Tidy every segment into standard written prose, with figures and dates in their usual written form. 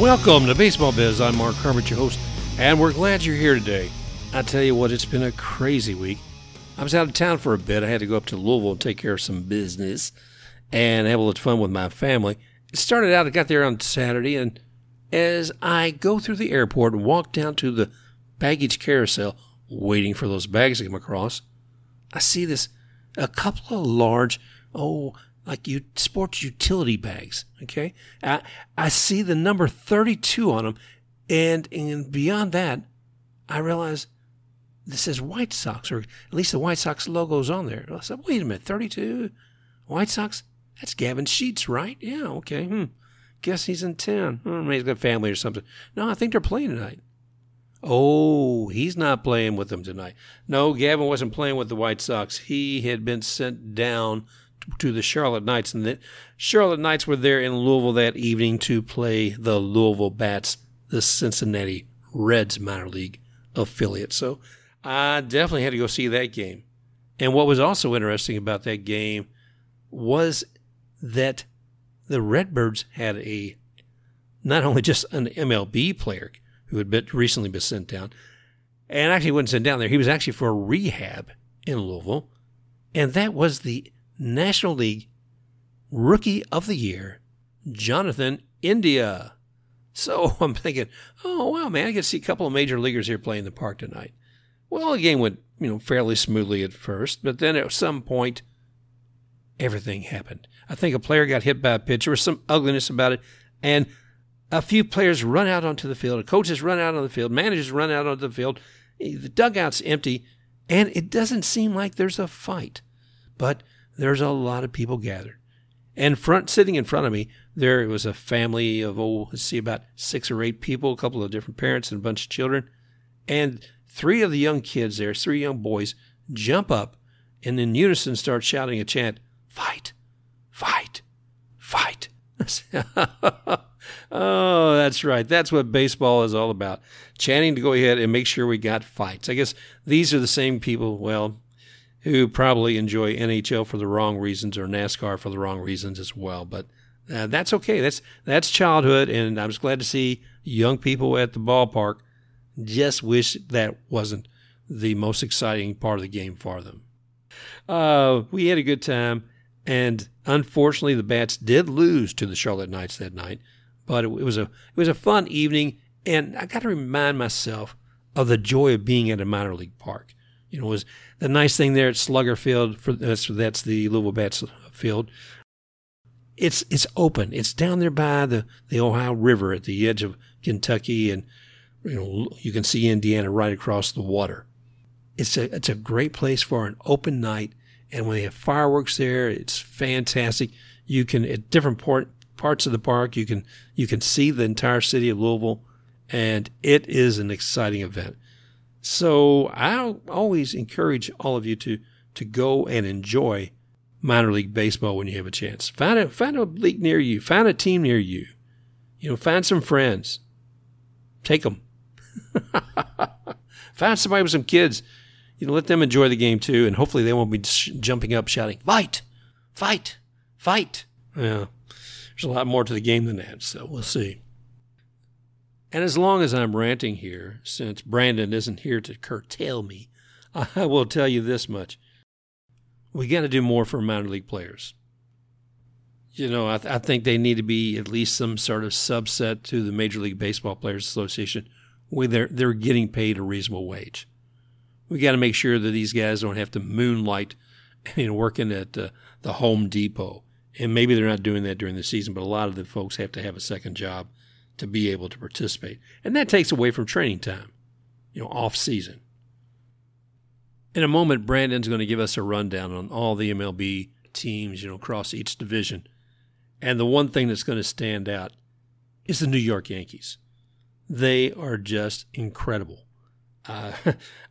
Welcome to Baseball Biz. I'm Mark Karmich, your host, and we're glad you're here today. I tell you what, it's been a crazy week. I was out of town for a bit. I had to go up to Louisville and take care of some business and have a little fun with my family. It started out, I got there on Saturday, and as I go through the airport and walk down to the baggage carousel, waiting for those bags to come across, I see a couple of large, sports utility bags, okay? I see the number 32 on them, and beyond that, I realize this is White Sox, or at least the White Sox logo's on there. I said, wait a minute, 32? White Sox? That's Gavin Sheets, right? Yeah, okay. Guess he's in town. Maybe he's got family or something. No, I think they're playing tonight. Oh, he's not playing with them tonight. No, Gavin wasn't playing with the White Sox. He had been sent down to the Charlotte Knights, and the Charlotte Knights were there in Louisville that evening to play the Louisville Bats, the Cincinnati Reds minor league affiliate. So I definitely had to go see that game. And what was also interesting about that game was that the Redbirds had not only just an MLB player who had recently been sent down, and actually wasn't sent down there. He was actually for a rehab in Louisville, and that was the National League Rookie of the Year, Jonathan India. So I'm thinking, oh, wow, man, I get to see a couple of major leaguers here playing in the park tonight. Well, the game went fairly smoothly at first, but then at some point, everything happened. I think a player got hit by a pitch. There was some ugliness about it, and a few players run out onto the field. Coaches run out on the field. Managers run out onto the field. The dugout's empty, and it doesn't seem like there's a fight. But there's a lot of people gathered. And sitting in front of me, there was a family of, about 6 or 8 people, a couple of different parents and a bunch of children. And three of the young kids there, 3 young boys, jump up and in unison start shouting a chant, "Fight! Fight! Fight!" Oh, that's right. That's what baseball is all about. Chanting to go ahead and make sure we got fights. I guess these are the same people, who probably enjoy NHL for the wrong reasons or NASCAR for the wrong reasons as well. But that's okay. That's childhood, and I was glad to see young people at the ballpark. Just wish that wasn't the most exciting part of the game for them. We had a good time. And unfortunately, the Bats did lose to the Charlotte Knights that night, but it was a fun evening, and I got to remind myself of the joy of being at a minor league park. It was the nice thing there at Slugger Field. That's the Louisville Bats field. It's open. It's down there by the Ohio River at the edge of Kentucky, and you can see Indiana right across the water. It's a great place for an open night. And when they have fireworks there, it's fantastic. You can, at different parts of the park, you can see the entire city of Louisville, and it is an exciting event. So I always encourage all of you to go and enjoy minor league baseball when you have a chance. Find a league near you. Find a team near you. Find some friends. Take them. Find somebody with some kids. Let them enjoy the game, too, and hopefully they won't be jumping up shouting, "Fight! Fight! Fight!" Yeah, there's a lot more to the game than that, so we'll see. And as long as I'm ranting here, since Brandon isn't here to curtail me, I will tell you this much. We got to do more for minor league players. I think they need to be at least some sort of subset to the Major League Baseball Players Association where they're getting paid a reasonable wage. We got to make sure that these guys don't have to moonlight working at the Home Depot. And maybe they're not doing that during the season, but a lot of the folks have to have a second job to be able to participate. And that takes away from training time, off season. In a moment, Brandon's going to give us a rundown on all the MLB teams, across each division. And the one thing that's going to stand out is the New York Yankees. They are just incredible.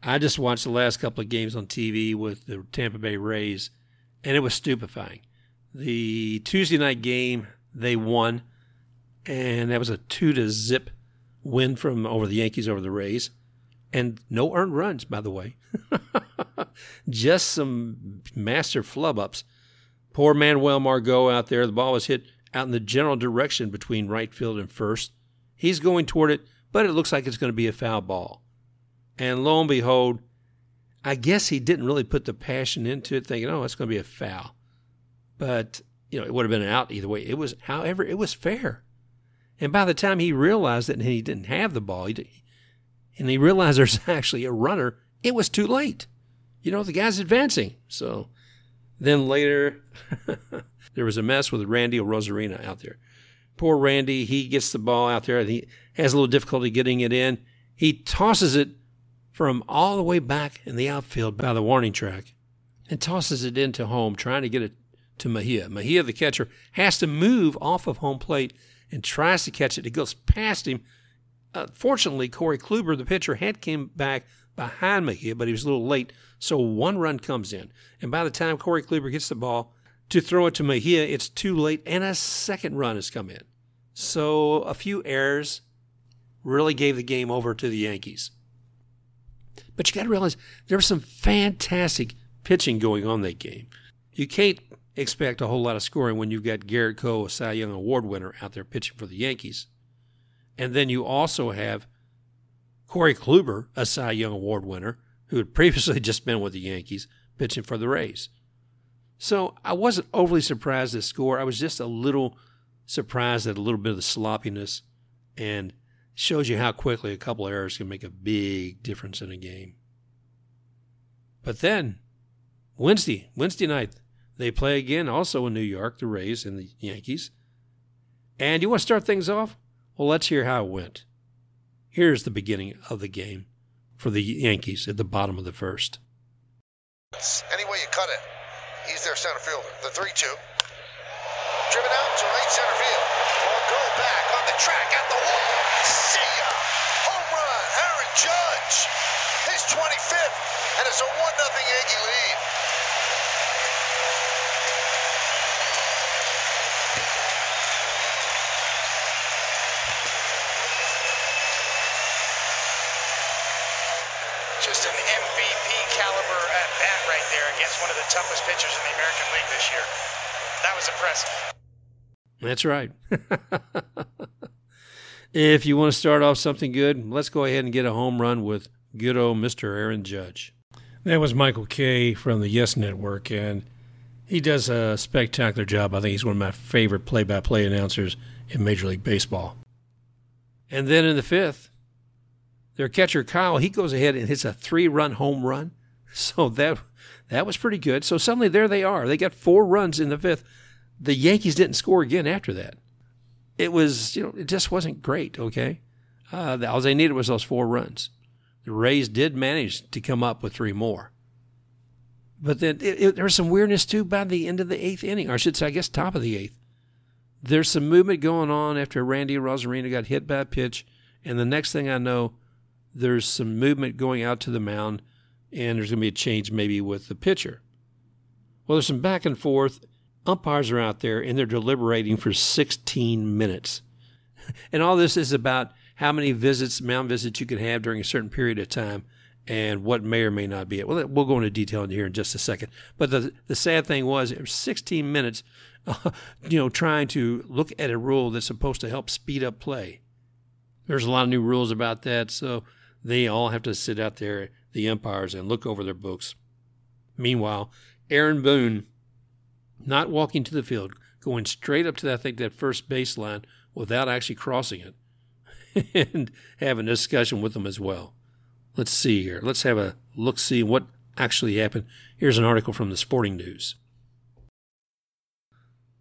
I just watched the last couple of games on TV with the Tampa Bay Rays, and it was stupefying. The Tuesday night game, they won, and that was a 2-0 win over the Yankees over the Rays. And no earned runs, by the way. Just some master flub-ups. Poor Manuel Margot out there. The ball was hit out in the general direction between right field and first. He's going toward it, but it looks like it's going to be a foul ball. And lo and behold, I guess he didn't really put the passion into it, thinking, oh, it's going to be a foul. But, you know, it would have been an out either way. It was, however, it was fair. And by the time he realized that he didn't have the ball, and he realized there's actually a runner, it was too late. You know, the guy's advancing. So then later, there was a mess with Randy Arozarena out there. Poor Randy, he gets the ball out there, and he has a little difficulty getting it in. He tosses it from all the way back in the outfield by the warning track and tosses it into home, trying to get it to Mejia. Mejia, the catcher, has to move off of home plate and tries to catch it. It goes past him. Fortunately, Corey Kluber, the pitcher, had come back behind Mejia, but he was a little late, so one run comes in. And by the time Corey Kluber gets the ball to throw it to Mejia, it's too late, and a second run has come in. So a few errors really gave the game over to the Yankees. But you got to realize there was some fantastic pitching going on that game. You can't expect a whole lot of scoring when you've got Garrett Cole, a Cy Young Award winner, out there pitching for the Yankees. And then you also have Corey Kluber, a Cy Young Award winner, who had previously just been with the Yankees, pitching for the Rays. So I wasn't overly surprised at the score. I was just a little surprised at a little bit of the sloppiness, and shows you how quickly a couple of errors can make a big difference in a game. But then, Wednesday night, they play again, also in New York, the Rays and the Yankees. And you want to start things off? Well, let's hear how it went. Here's the beginning of the game for the Yankees at the bottom of the first. Any way you cut it, he's their center fielder. The 3-2. Driven out to right center field. Will go back on the track at the wall. See ya! Home run, Aaron Judge. His 25th, and it's a 1-0 Yankee lead. Just an MVP caliber at bat right there against one of the toughest pitchers in the American League this year. That was impressive. That's right. If you want to start off something good, let's go ahead and get a home run with good old Mr. Aaron Judge. That was Michael Kay from the Yes Network, and he does a spectacular job. I think he's one of my favorite play-by-play announcers in Major League Baseball. And then in the fifth, their catcher, Kyle, he goes ahead and hits a 3-run home run. So that was pretty good. So suddenly there they are. They got 4 runs in the fifth. The Yankees didn't score again after that. It was, you know, it just wasn't great, okay? All they needed was those 4 runs. The Rays did manage to come up with 3 more. But then there was some weirdness, too, by the end of the 8th inning, or I should say, I guess, top of the 8th. There's some movement going on after Randy Arozarena got hit by a pitch, and the next thing I know, there's some movement going out to the mound, and there's going to be a change maybe with the pitcher. Well, there's some back and forth. Umpires are out there, and they're deliberating for 16 minutes. And all this is about how many visits, mound visits you can have during a certain period of time and what may or may not be it. Well, we'll go into detail in here in just a second. But the sad thing was it was 16 minutes, trying to look at a rule that's supposed to help speed up play. There's a lot of new rules about that, so they all have to sit out there, the umpires, and look over their books. Meanwhile, Aaron Boone, not walking to the field, going straight up to that first baseline without actually crossing it, and having a discussion with them as well. Let's see here. Let's have a look-see what actually happened. Here's an article from the Sporting News.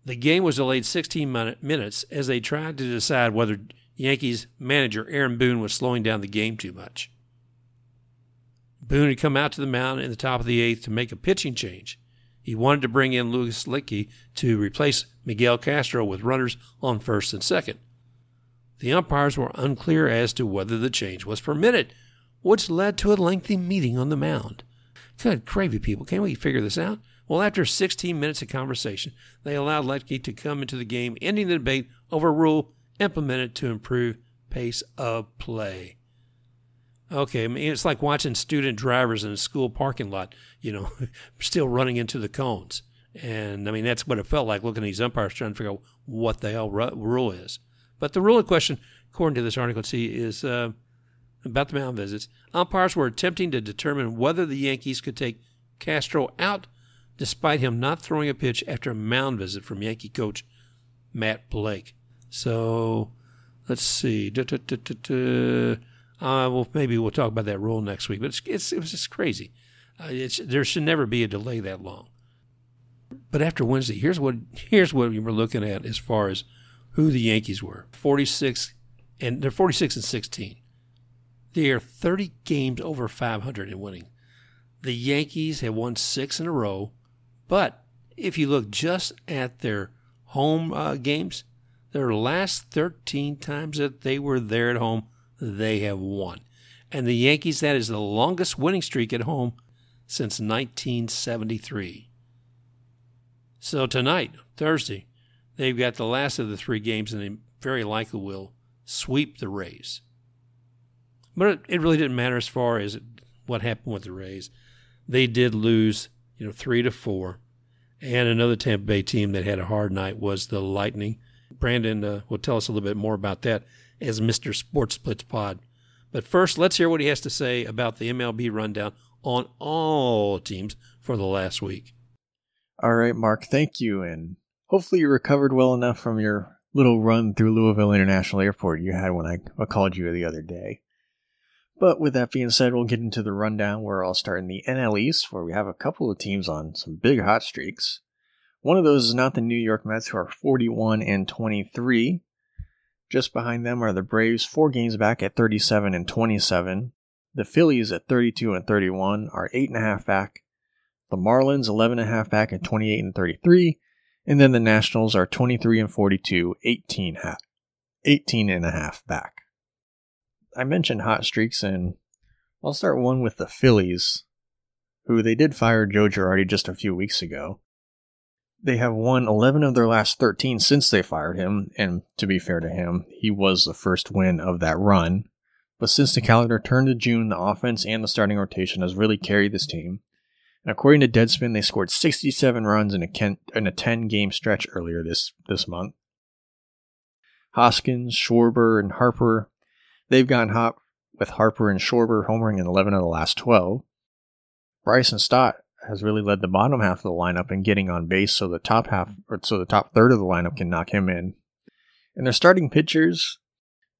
The game was delayed 16 minutes as they tried to decide whether Yankees manager Aaron Boone was slowing down the game too much. Boone had come out to the mound in the top of the eighth to make a pitching change. He wanted to bring in Luis Leckie to replace Miguel Castro with runners on first and second. The umpires were unclear as to whether the change was permitted, which led to a lengthy meeting on the mound. Good gravy, people. Can't we figure this out? Well, after 16 minutes of conversation, they allowed Leckie to come into the game, ending the debate over a rule implemented to improve pace of play. Okay, I mean, it's like watching student drivers in a school parking lot, still running into the cones. And, I mean, that's what it felt like looking at these umpires trying to figure out what the hell rule is. But the rule in question according to this article, is about the mound visits. Umpires were attempting to determine whether the Yankees could take Castro out despite him not throwing a pitch after a mound visit from Yankee coach Matt Blake. So let's see. Well, maybe we'll talk about that rule next week, but it was just crazy. There should never be a delay that long. But after Wednesday, here's what we were looking at as far as who the Yankees were. 46 and 16. They are 30 games over 500 in winning. The Yankees have won 6 in a row, but if you look just at their home games, their last 13 times that they were there at home, they have won. And the Yankees, that is the longest winning streak at home since 1973. So tonight, Thursday, they've got the last of the 3 games, and they very likely will sweep the Rays. But it really didn't matter as far as what happened with the Rays. They did lose, 3-4. And another Tampa Bay team that had a hard night was the Lightning. Brandon will tell us a little bit more about that as Mr. Sports Splits Pod. But first, let's hear what he has to say about the MLB rundown on all teams for the last week. All right, Mark, thank you. And hopefully you recovered well enough from your little run through Louisville International Airport you had when I called you the other day. But with that being said, we'll get into the rundown where I'll start in the NL East, where we have a couple of teams on some big hot streaks. One of those is not the New York Mets, who are 41-23. Just behind them are the Braves, 4 games back at 37-27. The Phillies at 32-31 are 8.5 back. The Marlins 11.5 back at 28-33. And then the Nationals are 23-42, 18.5 back. I mentioned hot streaks, and I'll start one with the Phillies, who they did fire Joe Girardi just a few weeks ago. They have won 11 of their last 13 since they fired him, and to be fair to him, he was the first win of that run. But since the calendar turned to June, the offense and the starting rotation has really carried this team. And according to Deadspin, they scored 67 runs in a 10-game stretch earlier this month. Hoskins, Schwarber, and Harper, they've gotten hot with Harper and Schwarber homering in 11 of the last 12. Bryce and Stott has really led the bottom half of the lineup in getting on base, so the top third of the lineup can knock him in. And their starting pitchers,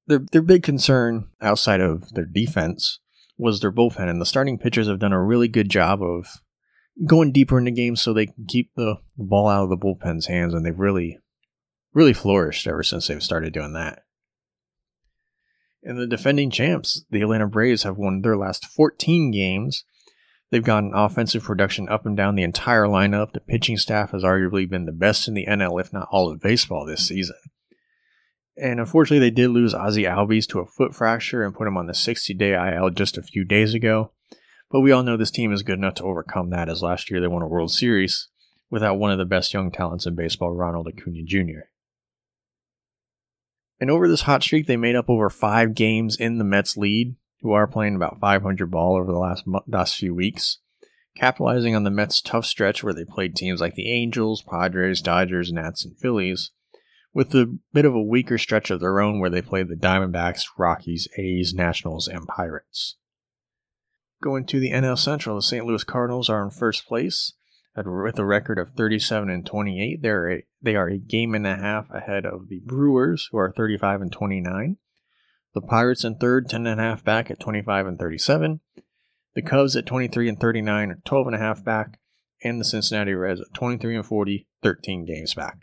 their big concern outside of their defense was their bullpen, and the starting pitchers have done a really good job of going deeper into games so they can keep the ball out of the bullpen's hands, and they've really, really flourished ever since they've started doing that. And the defending champs, the Atlanta Braves, have won their last 14 games. They've gotten offensive production up and down the entire lineup. The pitching staff has arguably been the best in the NL, if not all of baseball, this season. And unfortunately, they did lose Ozzie Albies to a foot fracture and put him on the 60-day IL just a few days ago. But we all know this team is good enough to overcome that, as last year they won a World Series without one of the best young talents in baseball, Ronald Acuña Jr. And over this hot streak, they made up over 5 games in the Mets' lead, who are playing about 500 ball over the last few weeks, capitalizing on the Mets' tough stretch where they played teams like the Angels, Padres, Dodgers, Nats, and Phillies, with a bit of a weaker stretch of their own where they played the Diamondbacks, Rockies, A's, Nationals, and Pirates. Going to the NL Central, the St. Louis Cardinals are in first place with a record of 37-28. They are a game and a half ahead of the Brewers, who are 35-29. The Pirates in third, 10.5 back at 25-37. The Cubs at 23-39 are 12.5 back. And the Cincinnati Reds at 23-40, 13 games back.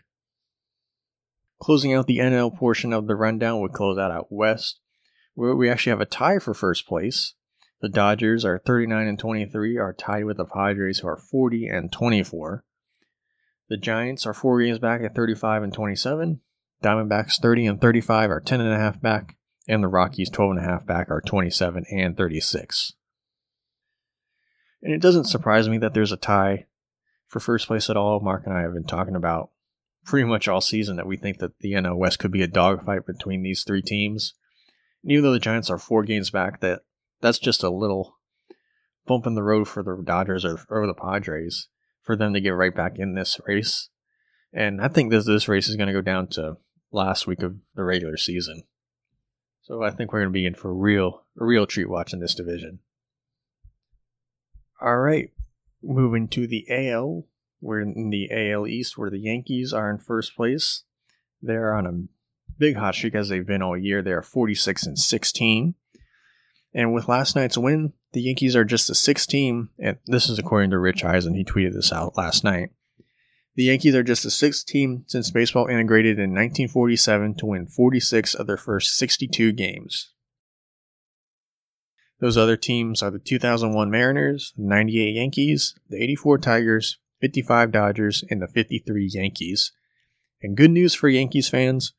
Closing out the NL portion of the rundown, we'll close out out west, where we actually have a tie for first place. The Dodgers are 39-23, are tied with the Padres, who are 40-24. The Giants are 4 games back at 35-27. Diamondbacks 30-35 are 10.5 back. And the Rockies, 12.5 back, are 27-36. And it doesn't surprise me that there's a tie for first place at all. Mark and I have been talking about pretty much all season that we think that the NL West could be a dogfight between these 3 teams. And even though the Giants are 4 games back, that's just a little bump in the road for the Dodgers or the Padres for them to get right back in this race. And I think this race is going to go down to last week of the regular season. So I think we're going to be in for a real treat watching this division. All right, moving to the AL. We're in the AL East, where the Yankees are in first place. They're on a big hot streak, as they've been all year. They are 46-16. And with last night's win, the Yankees are just the sixth team, and this is according to Rich Eisen. He tweeted this out last night. The Yankees are just the sixth team since baseball integrated in 1947 to win 46 of their first 62 games. Those other teams are the 2001 Mariners, 98 Yankees, the 84 Tigers, 55 Dodgers, and the 53 Yankees. And good news for Yankees fans,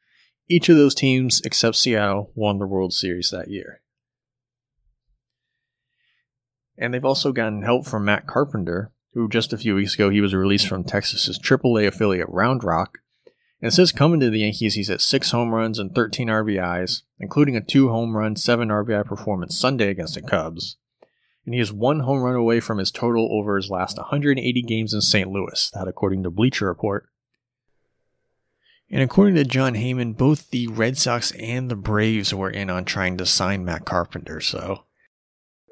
each of those teams except Seattle won the World Series that year. And they've also gotten help from Matt Carpenter, who just a few weeks ago he was released from Texas's AAA affiliate Round Rock. And since coming to the Yankees, he's hit 6 home runs and 13 RBIs, including a 2-home run, 7 RBI performance Sunday against the Cubs. And he is 1 home run away from his total over his last 180 games in St. Louis, that according to Bleacher Report. And according to John Heyman, both the Red Sox and the Braves were in on trying to sign Matt Carpenter, so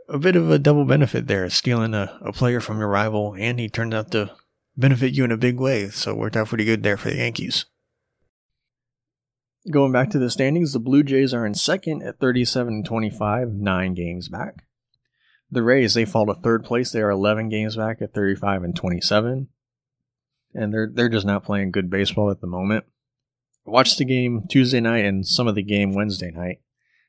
a bit of a double benefit there, stealing a player from your rival, and he turned out to benefit you in a big way, so it worked out pretty good there for the Yankees. Going back to the standings, the Blue Jays are in second at 37-25, 9 games back. The Rays, they fall to third place. They are 11 games back at 35-27, and they're just not playing good baseball at the moment. Watched the game Tuesday night and some of the game Wednesday night,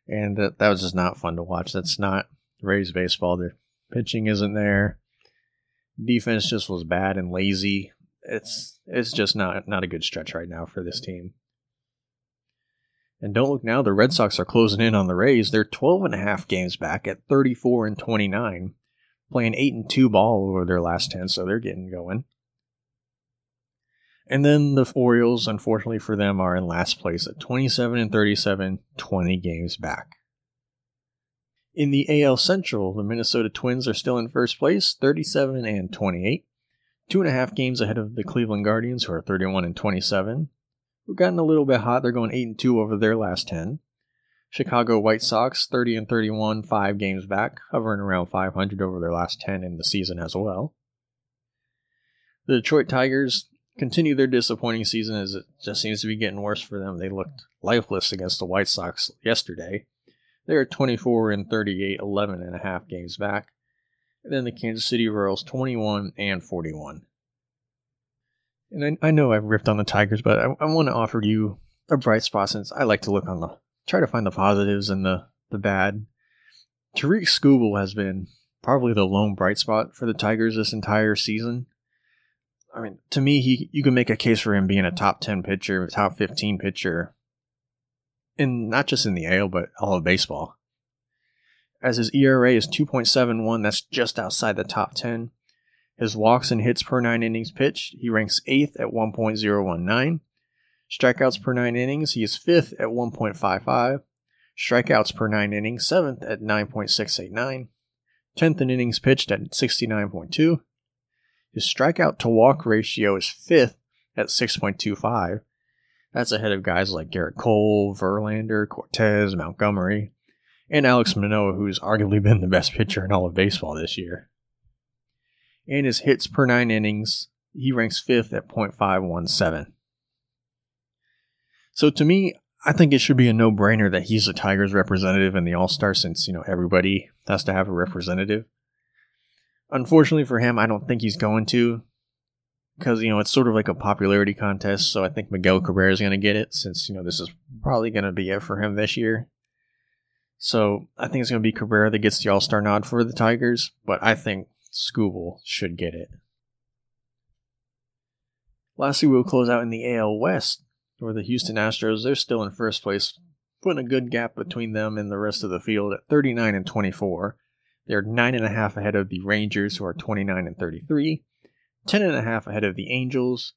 and that was just not fun to watch. That's not Rays baseball. Their pitching isn't there. Defense just was bad and lazy. It's just not a good stretch right now for this team. And don't look now, the Red Sox are closing in on the Rays. They're 12.5 games back at 34-29, playing 8-2 ball over their last 10, so they're getting going. And then the Orioles, unfortunately for them, are in last place at 27-37, 20 games back. In the AL Central, the Minnesota Twins are still in first place, 37-28, 2.5 games ahead of the Cleveland Guardians, who are 31-27. We've gotten a little bit hot. They're going 8-2 over their last 10. Chicago White Sox, 30-31, 5 games back, hovering around 500 over their last 10 in the season as well. The Detroit Tigers continue their disappointing season, as it just seems to be getting worse for them. They looked lifeless against the White Sox yesterday. They are 24-38, 11.5 games back. And then the Kansas City Royals, 21-41. And I know I've ripped on the Tigers, but I want to offer you a bright spot, since I like to look on try to find the positives and the bad. Tariq Skubal has been probably the lone bright spot for the Tigers this entire season. I mean, to me, you can make a case for him being a top 10 pitcher, a top 15 pitcher, and not just in the AL, but all of baseball. As his ERA is 2.71, that's just outside the top 10. His walks and hits per 9 innings pitched, he ranks 8th at 1.019. Strikeouts per 9 innings, he is 5th at 1.55. Strikeouts per 9 innings, 7th at 9.689. 10th in innings pitched at 69.2. His strikeout to walk ratio is 5th at 6.25. That's ahead of guys like Garrett Cole, Verlander, Cortez, Montgomery, and Alex Manoah, who's arguably been the best pitcher in all of baseball this year. And his hits per 9 innings, he ranks 5th at 0.517. So to me, I think it should be a no-brainer that he's the Tigers' representative in the All-Star, since, everybody has to have a representative. Unfortunately for him, I don't think he's going to, because, it's sort of like a popularity contest, so I think Miguel Cabrera is going to get it, since, this is probably going to be it for him this year. So I think it's going to be Cabrera that gets the All-Star nod for the Tigers, but I think Skubal should get it. Lastly, we'll close out in the AL West, where the Houston Astros, they're still in first place, putting a good gap between them and the rest of the field at 39-24. They're 9.5 ahead of the Rangers, who are 29-33, 10.5 ahead of the Angels,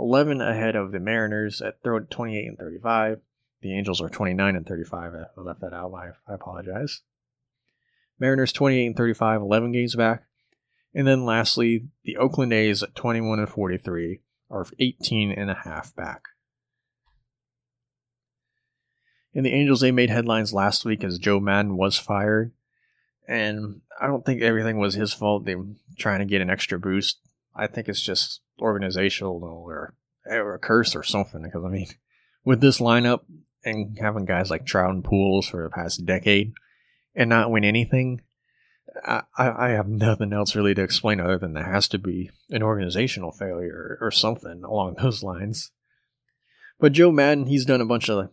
11 ahead of the Mariners at 28-35. The Angels are 29-35. I left that out. I apologize. Mariners 28-35, 11 games back. And then lastly, the Oakland A's at 21-43 are 18.5 back. In the Angels, they made headlines last week as Joe Maddon was fired. And I don't think everything was his fault. They were trying to get an extra boost. I think it's just organizational or a curse or something. Because, I mean, with this lineup and having guys like Trout and Pools for the past decade and not win anything, I have nothing else really to explain other than there has to be an organizational failure or something along those lines. But Joe Maddon, he's done a bunch of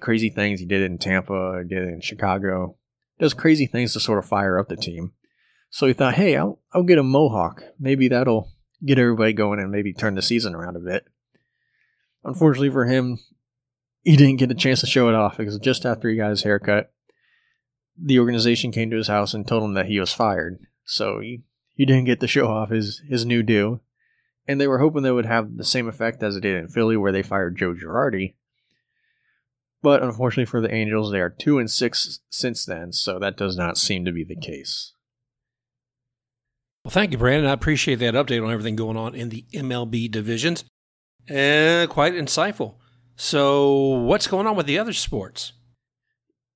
crazy things. He did it in Tampa, did it in Chicago. Does crazy things to sort of fire up the team. So he thought, hey, I'll get a mohawk. Maybe that'll get everybody going and maybe turn the season around a bit. Unfortunately for him, he didn't get a chance to show it off because just after he got his haircut, the organization came to his house and told him that he was fired. So he didn't get to show off his new do. And they were hoping they would have the same effect as it did in Philly where they fired Joe Girardi. But unfortunately for the Angels, they are 2-6 since then, so that does not seem to be the case. Well, thank you, Brandon. I appreciate that update on everything going on in the MLB divisions. Quite insightful. So what's going on with the other sports?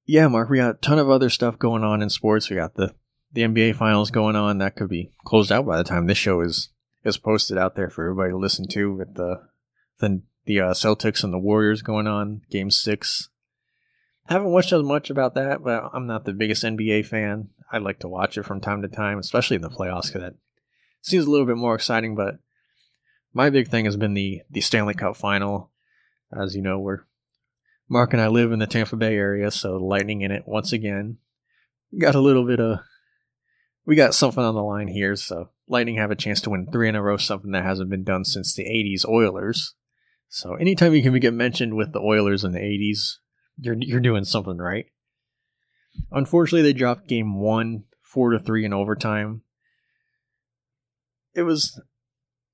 Yeah, Mark, we got a ton of other stuff going on in sports. We got the NBA Finals going on. That could be closed out by the time this show is posted out there for everybody to listen to with the Celtics and the Warriors going on, Game 6. I haven't watched as much about that, but I'm not the biggest NBA fan. I like to watch it from time to time, especially in the playoffs, because that seems a little bit more exciting. But my big thing has been the Stanley Cup Final. As you know, Mark and I live in the Tampa Bay area, so Lightning in it once again. We got something on the line here, so Lightning have a chance to win 3 in a row, something that hasn't been done since the 80s Oilers. So anytime you can get mentioned with the Oilers in the 80s, you're doing something right. Unfortunately, they dropped Game 1, 4-3 in overtime. The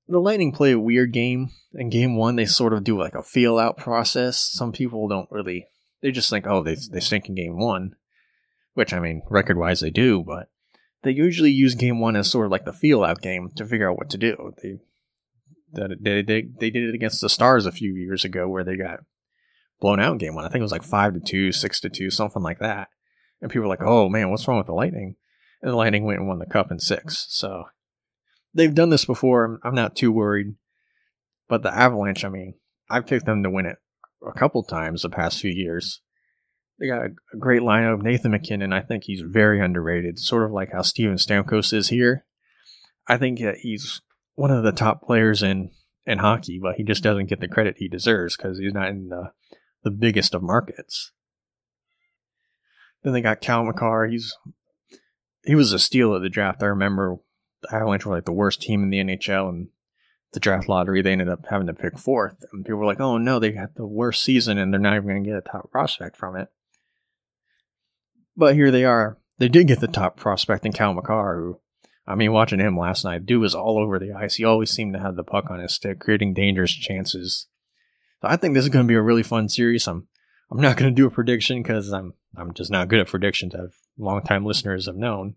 Lightning play a weird game. In Game 1, they sort of do like a feel-out process. Some people don't really... They just think, oh, they stink in Game 1. Which, I mean, record-wise they do, but they usually use Game 1 as sort of like the feel-out game to figure out what to do. They did it against the Stars a few years ago where they got blown out in Game 1. I think it was like 5-2, 6-2, something like that. And people were like, oh man, what's wrong with the Lightning? And the Lightning went and won the Cup in 6. So they've done this before. I'm not too worried. But the Avalanche, I mean, I've picked them to win it a couple times the past few years. They got a great lineup. Nathan MacKinnon, I think he's very underrated. Sort of like how Steven Stamkos is here. I think that he's one of the top players in hockey, but he just doesn't get the credit he deserves because he's not in the biggest of markets. Then they got Cal McCarr. He was a steal of the draft. I remember the Avalanche were like the worst team in the NHL, and the draft lottery they ended up having to pick 4th. And people were like, oh no, they got the worst season and they're not even going to get a top prospect from it. But here they are. They did get the top prospect in Cal McCarr, who, I mean, watching him last night, dude was all over the ice. He always seemed to have the puck on his stick, creating dangerous chances. So I think this is going to be a really fun series. I'm not going to do a prediction because I'm just not good at predictions, as longtime listeners have known.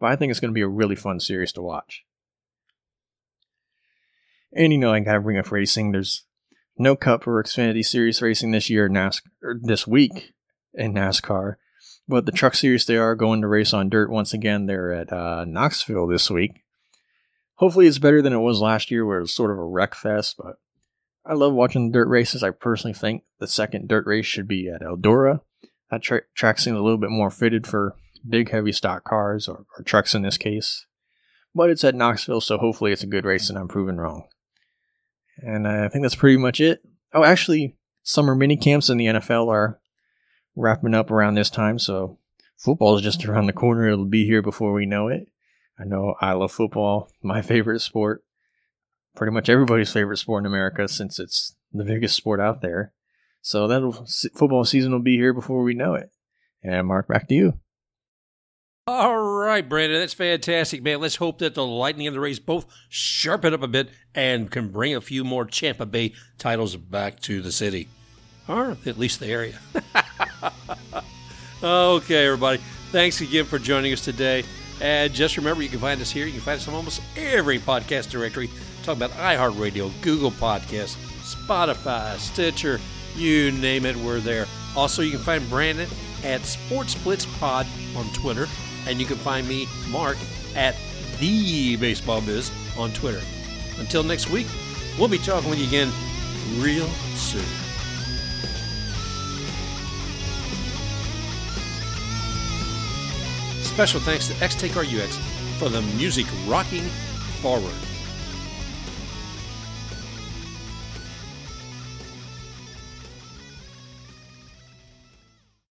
But I think it's going to be a really fun series to watch. And you know, I got to bring up racing. There's no Cup or Xfinity Series racing this year, this week in NASCAR. But the Truck Series, they are going to race on dirt once again. They're at Knoxville this week. Hopefully it's better than it was last year where it was sort of a wreck fest, but I love watching dirt races. I personally think the second dirt race should be at Eldora. That track seems a little bit more fitted for big, heavy stock cars or trucks in this case. But it's at Knoxville, so hopefully it's a good race and I'm proven wrong. And I think that's pretty much it. Oh, actually, summer mini camps in the NFL are wrapping up around this time, so football is just around the corner. It'll be here before we know it. I know I love football, my favorite sport, pretty much everybody's favorite sport in America since it's the biggest sport out there. So football season will be here before we know it. And Mark, back to you. All right, Brandon, that's fantastic, man. Let's hope that the Lightning and the Rays both sharpen up a bit and can bring a few more Tampa Bay titles back to the city, or at least the area. Okay, everybody. Thanks again for joining us today. And just remember, you can find us here. You can find us on almost every podcast directory. Talk about iHeartRadio, Google Podcasts, Spotify, Stitcher, you name it, we're there. Also, you can find Brandon at SportsBlitzPod on Twitter, and you can find me, Mark, at TheBaseballBiz on Twitter. Until next week, we'll be talking with you again real soon. Special thanks to XTakeRUX for the music rocking forward.